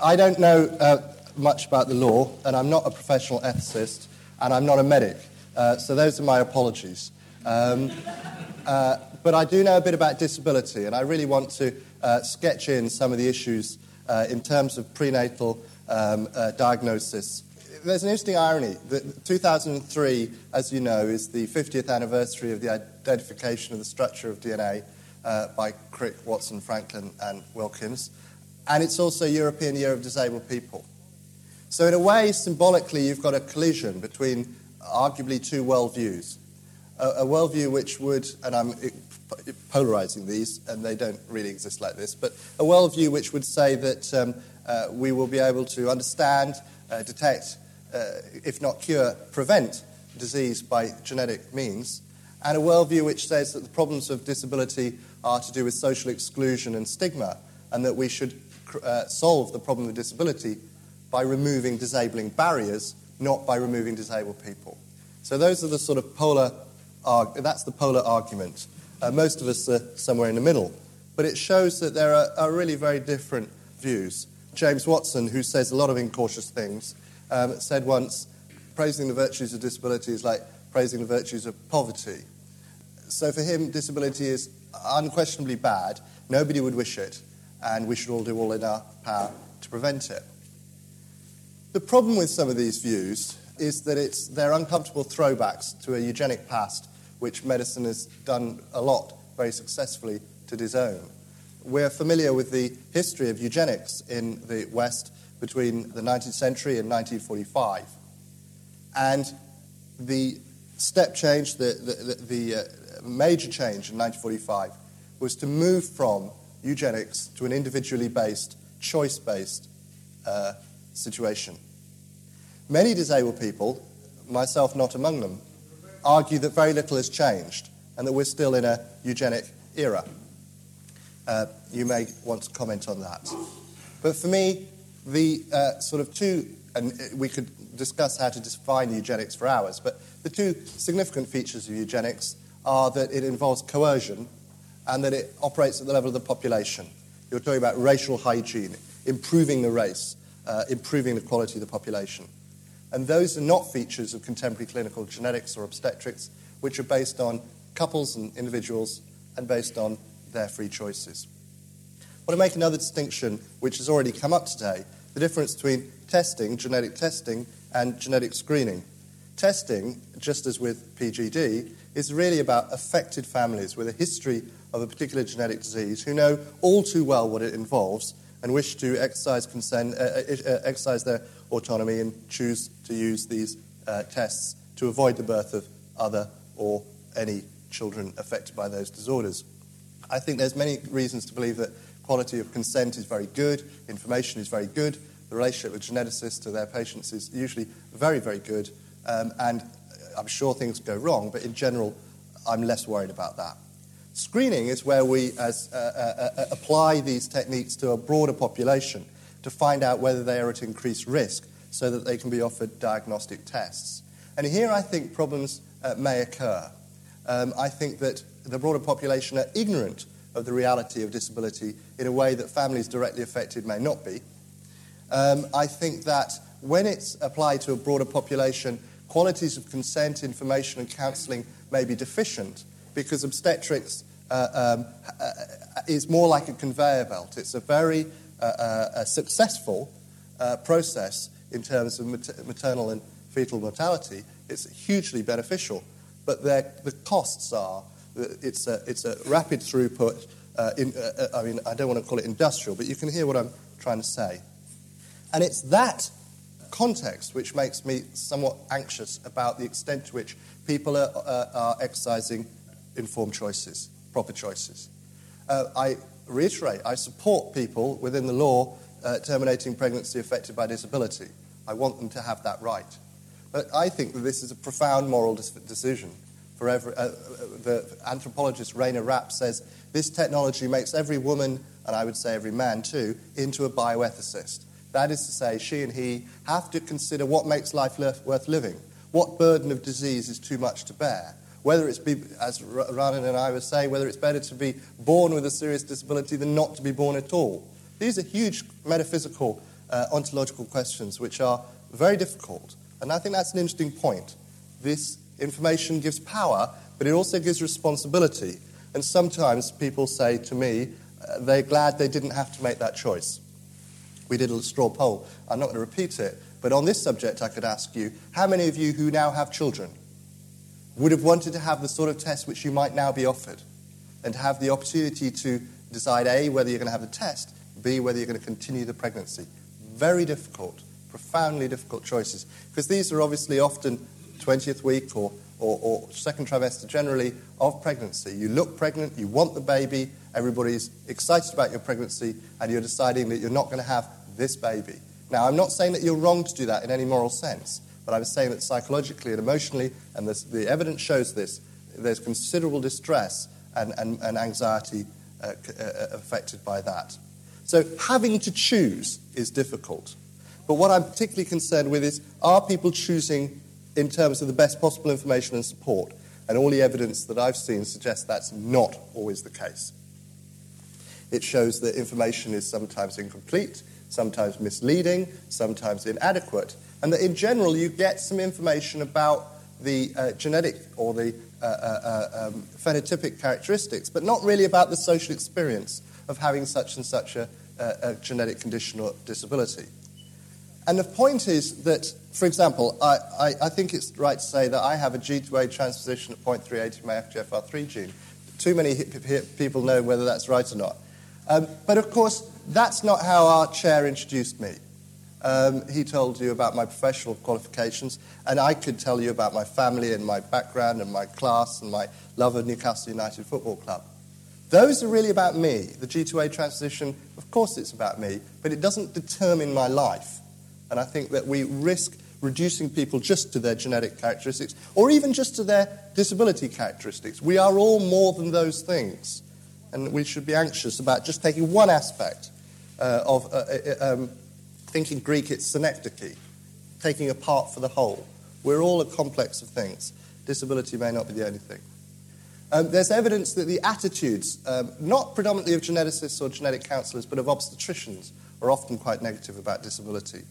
I don't know much about the law, and I'm not a professional ethicist, and I'm not a medic, so those are my apologies. But I do know a bit about disability, and I really want to sketch in some of the issues in terms of prenatal diagnosis. There's an interesting irony. 2003, as you know, is the 50th anniversary of the identification of the structure of DNA by Crick, Watson, Franklin, and Wilkins. And it's also European Year of Disabled People. So in a way, symbolically, you've got a collision between arguably two worldviews. A worldview which would, and I'm polarising these, and they don't really exist like this, but a worldview which would say that we will be able to understand, detect, if not cure, prevent disease by genetic means, and a worldview which says that the problems of disability are to do with social exclusion and stigma, and that we should solve the problem of disability by removing disabling barriers, not by removing disabled people. So those are the sort of polar... That's the polar argument. Most of us are somewhere in the middle. But it shows that there are really very different views. James Watson, who says a lot of incautious things, said once, praising the virtues of disability is like praising the virtues of poverty. So for him, disability is unquestionably bad. Nobody would wish it. And we should all do all in our power to prevent it. The problem with some of these views is that they're uncomfortable throwbacks to a eugenic past, which medicine has done a lot, very successfully, to disown. We're familiar with the history of eugenics in the West between the 19th century and 1945. And the step change, the major change in 1945, was to move from eugenics to an individually-based, choice-based situation. Many disabled people, myself not among them, argue that very little has changed and that we're still in a eugenic era. You may want to comment on that. But for me, the sort of two, and we could discuss how to define eugenics for hours, but the two significant features of eugenics are that it involves coercion and that it operates at the level of the population. You're talking about racial hygiene, improving the race, improving the quality of the population. And those are not features of contemporary clinical genetics or obstetrics, which are based on couples and individuals and based on their free choices. I want to make another distinction, which has already come up today, the difference between testing, genetic testing, and genetic screening. Testing, just as with PGD, is really about affected families with a history of a particular genetic disease who know all too well what it involves and wish to exercise their autonomy and choose to use these tests to avoid the birth of other or any children affected by those disorders. I think there's many reasons to believe that quality of consent is very good, information is very good, the relationship with geneticists to their patients is usually very, very good, and I'm sure things go wrong, but in general, I'm less worried about that. Screening is where we apply these techniques to a broader population to find out whether they are at increased risk so that they can be offered diagnostic tests. And here I think problems may occur. I think that the broader population are ignorant of the reality of disability in a way that families directly affected may not be. I think that when it's applied to a broader population, qualities of consent, information and counselling may be deficient because obstetrics is more like a conveyor belt. It's a very successful process in terms of maternal and fetal mortality. It's hugely beneficial, but the costs are that it's a rapid throughput. I mean, I don't want to call it industrial, but you can hear what I'm trying to say. And it's that context which makes me somewhat anxious about the extent to which people are exercising informed choices, proper choices. I reiterate, I support people within the law terminating pregnancy affected by disability. I want them to have that right. But I think that this is a profound moral decision. The anthropologist Rainer Rapp says, this technology makes every woman, and I would say every man too, into a bioethicist. That is to say, she and he have to consider what makes life worth living, what burden of disease is too much to bear, whether it's, as Ranan and I were saying, whether it's better to be born with a serious disability than not to be born at all. These are huge metaphysical ontological questions, which are very difficult. And I think that's an interesting point. This information gives power, but it also gives responsibility. And sometimes people say to me, they're glad they didn't have to make that choice. We did a straw poll. I'm not going to repeat it, but on this subject I could ask you, how many of you who now have children would have wanted to have the sort of test which you might now be offered and have the opportunity to decide, A, whether you're going to have the test, B, whether you're going to continue the pregnancy? Very difficult, profoundly difficult choices, because these are obviously often 20th week or second trimester generally of pregnancy. You look pregnant, you want the baby, everybody's excited about your pregnancy, and you're deciding that you're not going to have this baby. Now, I'm not saying that you're wrong to do that in any moral sense, but I'm saying that psychologically and emotionally, and the evidence shows this, there's considerable distress and anxiety affected by that. So having to choose is difficult. But what I'm particularly concerned with is, are people choosing in terms of the best possible information and support? And all the evidence that I've seen suggests that's not always the case. It shows that information is sometimes incomplete, sometimes misleading, sometimes inadequate, and that in general you get some information about the genetic or the phenotypic characteristics, but not really about the social experience of having such and such a genetic condition or disability. And the point is that, for example, I think it's right to say that I have a G2A transposition at 0.38 in my FGFR3 gene. Too many people know whether that's right or not. But, of course, that's not how our chair introduced me. He told you about my professional qualifications, and I could tell you about my family and my background and my class and my love of Newcastle United Football Club. Those are really about me. The G2A transposition, of course it's about me, but it doesn't determine my life. And I think that we risk reducing people just to their genetic characteristics or even just to their disability characteristics. We are all more than those things. And we should be anxious about just taking one aspect of thinking Greek, it's synecdoche, taking a part for the whole. We're all a complex of things. Disability may not be the only thing. There's evidence that the attitudes, not predominantly of geneticists or genetic counsellors, but of obstetricians, are often quite negative about disability.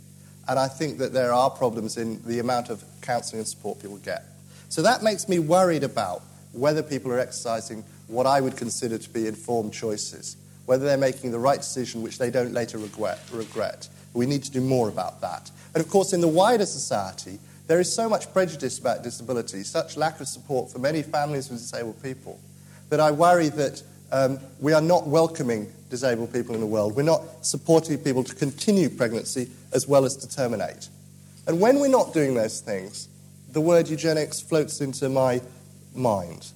And I think that there are problems in the amount of counselling and support people get. So that makes me worried about whether people are exercising what I would consider to be informed choices, whether they're making the right decision which they don't later regret. We need to do more about that. And, of course, in the wider society, there is so much prejudice about disability, such lack of support for many families with disabled people, that I worry that we are not welcoming disabled people in the world. We're not supporting people to continue pregnancy as well as to terminate. And when we're not doing those things, the word eugenics floats into my mind.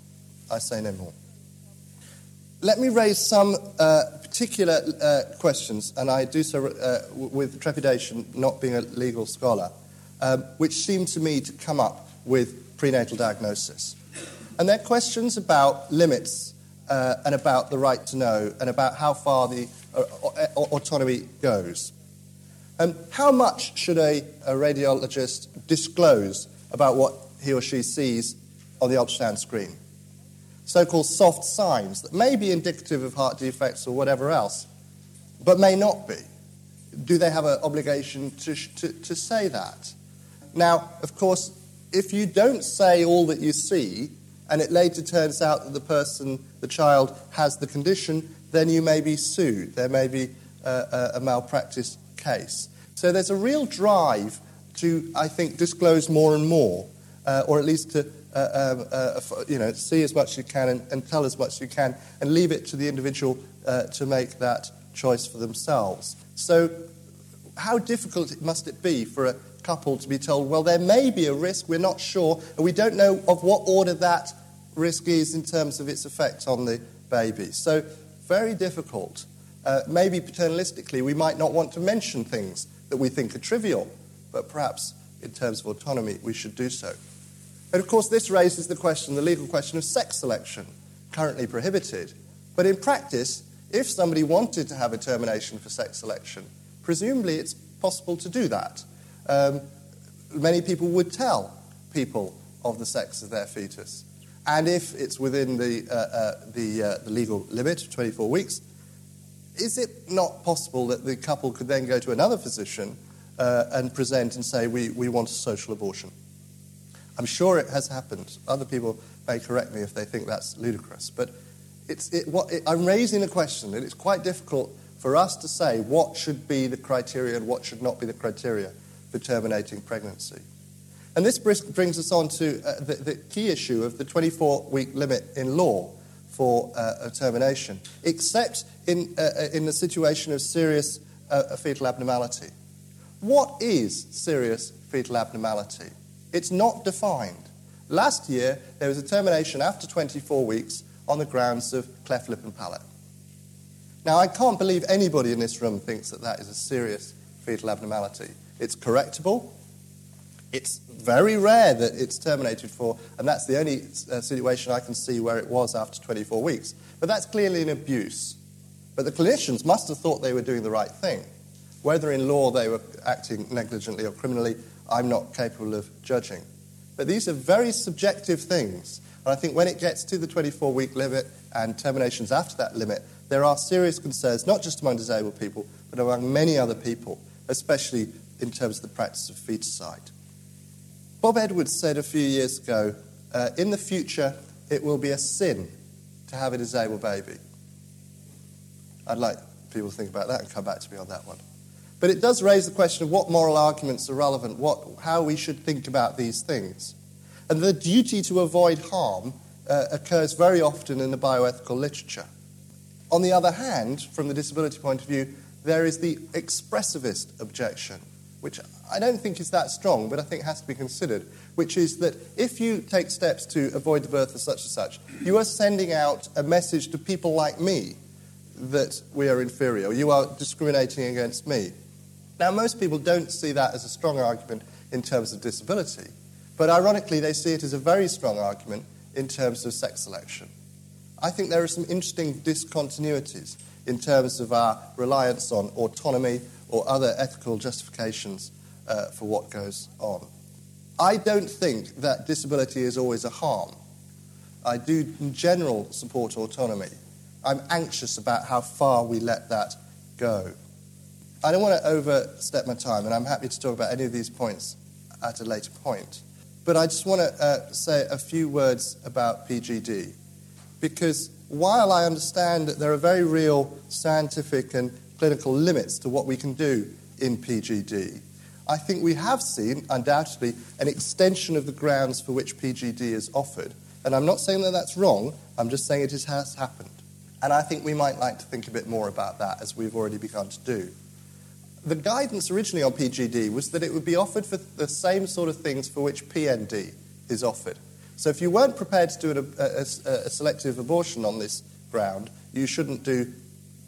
I say no more. Let me raise some particular questions, and I do so with trepidation, not being a legal scholar, which seem to me to come up with prenatal diagnosis. And they're questions about limits and about the right to know and about how far the autonomy goes. How much should a radiologist disclose about what he or she sees on the ultrasound screen? So-called soft signs that may be indicative of heart defects or whatever else, but may not be. Do they have an obligation to say that? Now, of course, if you don't say all that you see, and it later turns out that the person, the child, has the condition, then you may be sued. There may be a malpractice case. So there's a real drive to, I think, disclose more and more, or at least to see as much as you can and tell as much as you can, and leave it to the individual to make that choice for themselves. So how difficult must it be for a couple to be told, well, there may be a risk, we're not sure, and we don't know of what order that risk is in terms of its effect on the baby. So very difficult. Maybe paternalistically we might not want to mention things that we think are trivial, but perhaps in terms of autonomy we should do so. And of course this raises the question, the legal question of sex selection, currently prohibited. But in practice, if somebody wanted to have a termination for sex selection, presumably it's possible to do that. Many people would tell people of the sex of their fetus, and if it's within the legal limit of 24 weeks, Is it not possible that the couple could then go to another physician and present and say, we want a social abortion? I'm sure it has happened. Other people may correct me if they think that's ludicrous. But I'm raising a question, and it's quite difficult for us to say what should be the criteria and what should not be the criteria for terminating pregnancy. And this brings us on to the key issue of the 24-week limit in law for a termination, except in the situation of serious fetal abnormality. What is serious fetal abnormality? It's not defined. Last year, there was a termination after 24 weeks on the grounds of cleft lip and palate. Now, I can't believe anybody in this room thinks that that is a serious fetal abnormality. It's correctable. It's very rare that it's terminated for, and that's the only situation I can see where it was after 24 weeks. But that's clearly an abuse. But the clinicians must have thought they were doing the right thing. Whether in law they were acting negligently or criminally, I'm not capable of judging. But these are very subjective things. And I think when it gets to the 24-week limit and terminations after that limit, there are serious concerns, not just among disabled people, but among many other people, especially in terms of the practice of feticide. Bob Edwards said a few years ago, in the future, it will be a sin to have a disabled baby. I'd like people to think about that and come back to me on that one. But it does raise the question of what moral arguments are relevant, how we should think about these things. And the duty to avoid harm occurs very often in the bioethical literature. On the other hand, from the disability point of view, there is the expressivist objection, which I don't think is that strong, but I think has to be considered, which is that if you take steps to avoid the birth of such and such, you are sending out a message to people like me that we are inferior, you are discriminating against me. Now, most people don't see that as a strong argument in terms of disability, but ironically, they see it as a very strong argument in terms of sex selection. I think there are some interesting discontinuities in terms of our reliance on autonomy or other ethical justifications for what goes on. I don't think that disability is always a harm. I do, in general, support autonomy. I'm anxious about how far we let that go. I don't want to overstep my time, and I'm happy to talk about any of these points at a later point. But I just want to say a few words about PGD, because while I understand that there are very real scientific and clinical limits to what we can do in PGD, I think we have seen, undoubtedly, an extension of the grounds for which PGD is offered. And I'm not saying that that's wrong, I'm just saying it has happened. And I think we might like to think a bit more about that, as we've already begun to do. The guidance originally on PGD was that it would be offered for the same sort of things for which PND is offered. So if you weren't prepared to do a selective abortion on this ground, you shouldn't do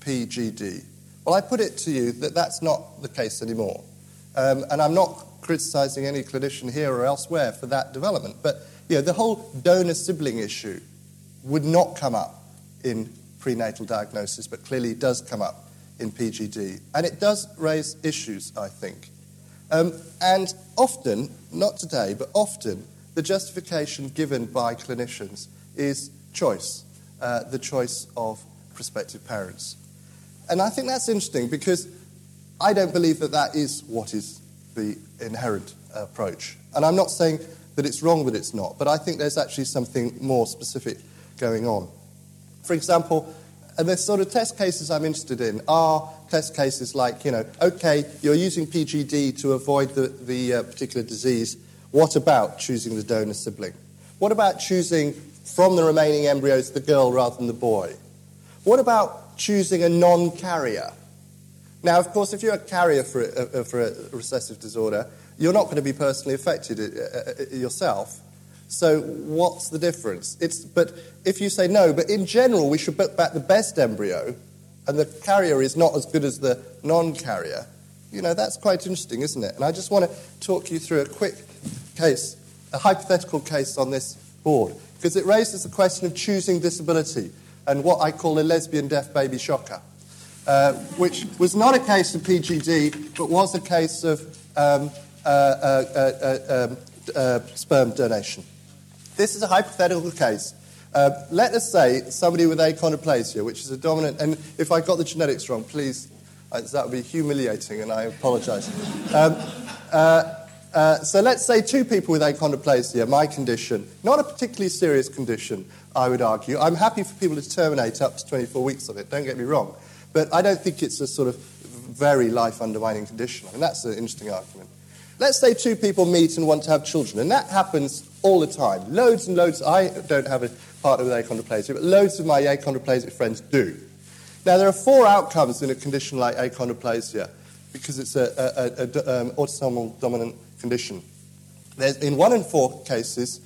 PGD. Well, I put it to you that that's not the case anymore. And I'm not criticising any clinician here or elsewhere for that development. But the whole donor-sibling issue would not come up in prenatal diagnosis, but clearly does come up in PGD. And it does raise issues, I think. And often, not today, but often, the justification given by clinicians is choice, the choice of prospective parents. And I think that's interesting, because I don't believe that that is what is the inherent approach. And I'm not saying that it's wrong, but it's not. But I think there's actually something more specific going on. For example, and the sort of test cases I'm interested in are test cases like, you're using PGD to avoid the particular disease. What about choosing the donor sibling? What about choosing from the remaining embryos the girl rather than the boy? What about choosing a non-carrier? Now, of course, if you're a carrier for a recessive disorder, you're not going to be personally affected yourself. So what's the difference? But if you say no, but in general we should put back the best embryo and the carrier is not as good as the non-carrier, that's quite interesting, isn't it? And I just want to talk you through a quick case, a hypothetical case on this board, because it raises the question of choosing disability and what I call a lesbian deaf baby shocker, which was not a case of PGD, but was a case of sperm donation. This is a hypothetical case Let us say somebody with achondroplasia, which is a dominant, and if I got the genetics wrong, please, that would be humiliating, and I apologise. So let's say two people with achondroplasia, my condition, not a particularly serious condition, I would argue. I'm happy for people to terminate up to 24 weeks of it, don't get me wrong. But I don't think it's a sort of very life-undermining condition. I mean, that's an interesting argument. Let's say two people meet and want to have children, and that happens all the time. Loads and loads. I don't have a partner with achondroplasia, but loads of my achondroplasia friends do. Now, there are four outcomes in a condition like achondroplasia, because it's an autosomal dominant condition. There's, in 1 in 4 cases,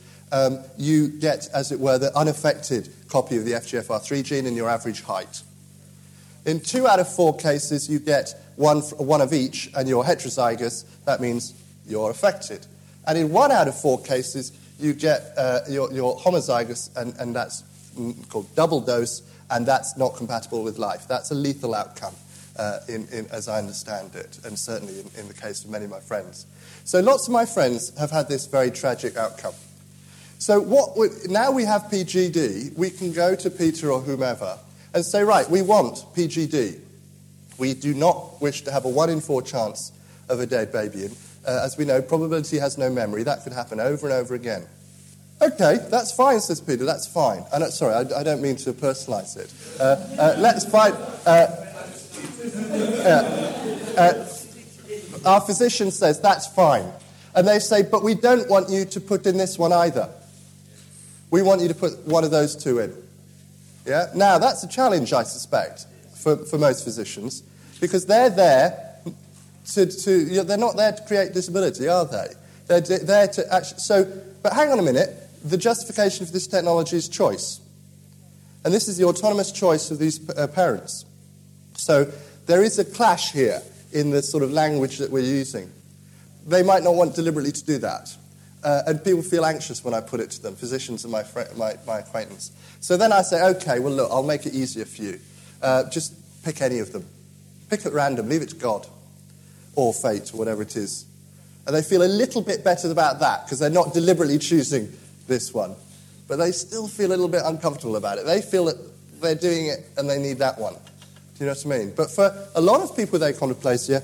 you get, as it were, the unaffected copy of the FGFR3 gene in your average height. In 2 out of 4 cases, you get one of each, and you're heterozygous. That means you're affected. And in 1 out of 4 cases, you get you're homozygous, and that's called double dose, and that's not compatible with life. That's a lethal outcome, as I understand it, and certainly in the case of many of my friends. So lots of my friends have had this very tragic outcome. So now we have PGD, we can go to Peter or whomever and say, right, we want PGD. We do not wish to have a 1 in 4 chance of a dead baby. And, as we know, probability has no memory. That could happen over and over again. Okay, that's fine, says Peter, that's fine. And sorry, I don't mean to personalise it. Let's find... our physician says, that's fine. And they say, but we don't want you to put in this one either. We want you to put one of those two in. Yeah? Now, that's a challenge, I suspect, for most physicians, because they're there they're not there to create disability, are they? They're there to actually... But hang on a minute. The justification for this technology is choice. And this is the autonomous choice of these parents. So there is a clash here in the sort of language that we're using. They might not want deliberately to do that. And people feel anxious when I put it to them, physicians and my acquaintance. So then I say, okay, well, look, I'll make it easier for you. Just pick any of them. Pick at random. Leave it to God or fate or whatever it is. And they feel a little bit better about that because they're not deliberately choosing this one. But they still feel a little bit uncomfortable about it. They feel that they're doing it and they need that one. Do you know what I mean? But for a lot of people with achondroplasia,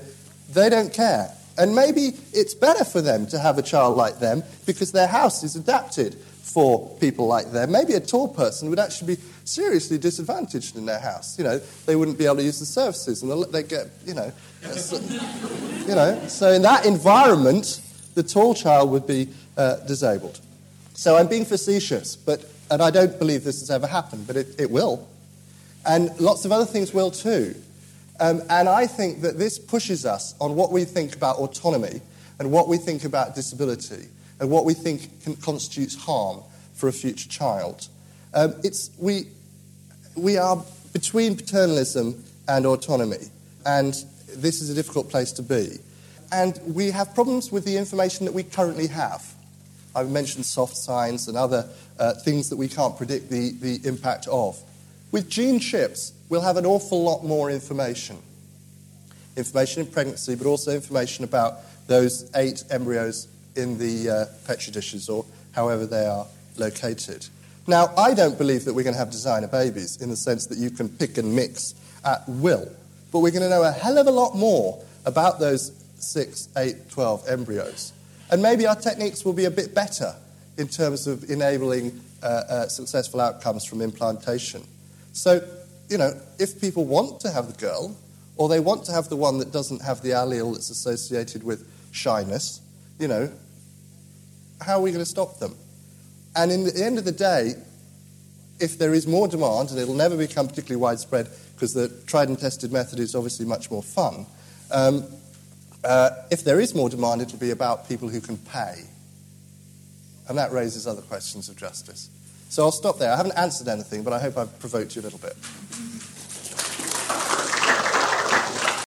they don't care. And maybe it's better for them to have a child like them because their house is adapted for people like them. Maybe a tall person would actually be seriously disadvantaged in their house. You know, they wouldn't be able to use the services, and they'd get, So in that environment, the tall child would be disabled. So I'm being facetious, and I don't believe this has ever happened, but it will. And lots of other things will too. And I think that this pushes us on what we think about autonomy and what we think about disability and what we think constitutes harm for a future child. We are between paternalism and autonomy, and this is a difficult place to be. And we have problems with the information that we currently have. I've mentioned soft science and other things that we can't predict the impact of. With gene chips, we'll have an awful lot more information. Information in pregnancy, but also information about those 8 embryos in the Petri dishes or however they are located. Now, I don't believe that we're going to have designer babies in the sense that you can pick and mix at will, but we're going to know a hell of a lot more about those 6, 8, 12 embryos. And maybe our techniques will be a bit better in terms of enabling successful outcomes from implantation. So, if people want to have the girl, or they want to have the one that doesn't have the allele that's associated with shyness, how are we going to stop them? And in the end of the day, if there is more demand, and it'll never become particularly widespread because the tried and tested method is obviously much more fun, if there is more demand, it'll be about people who can pay. And that raises other questions of justice. So I'll stop there. I haven't answered anything, but I hope I've provoked you a little bit.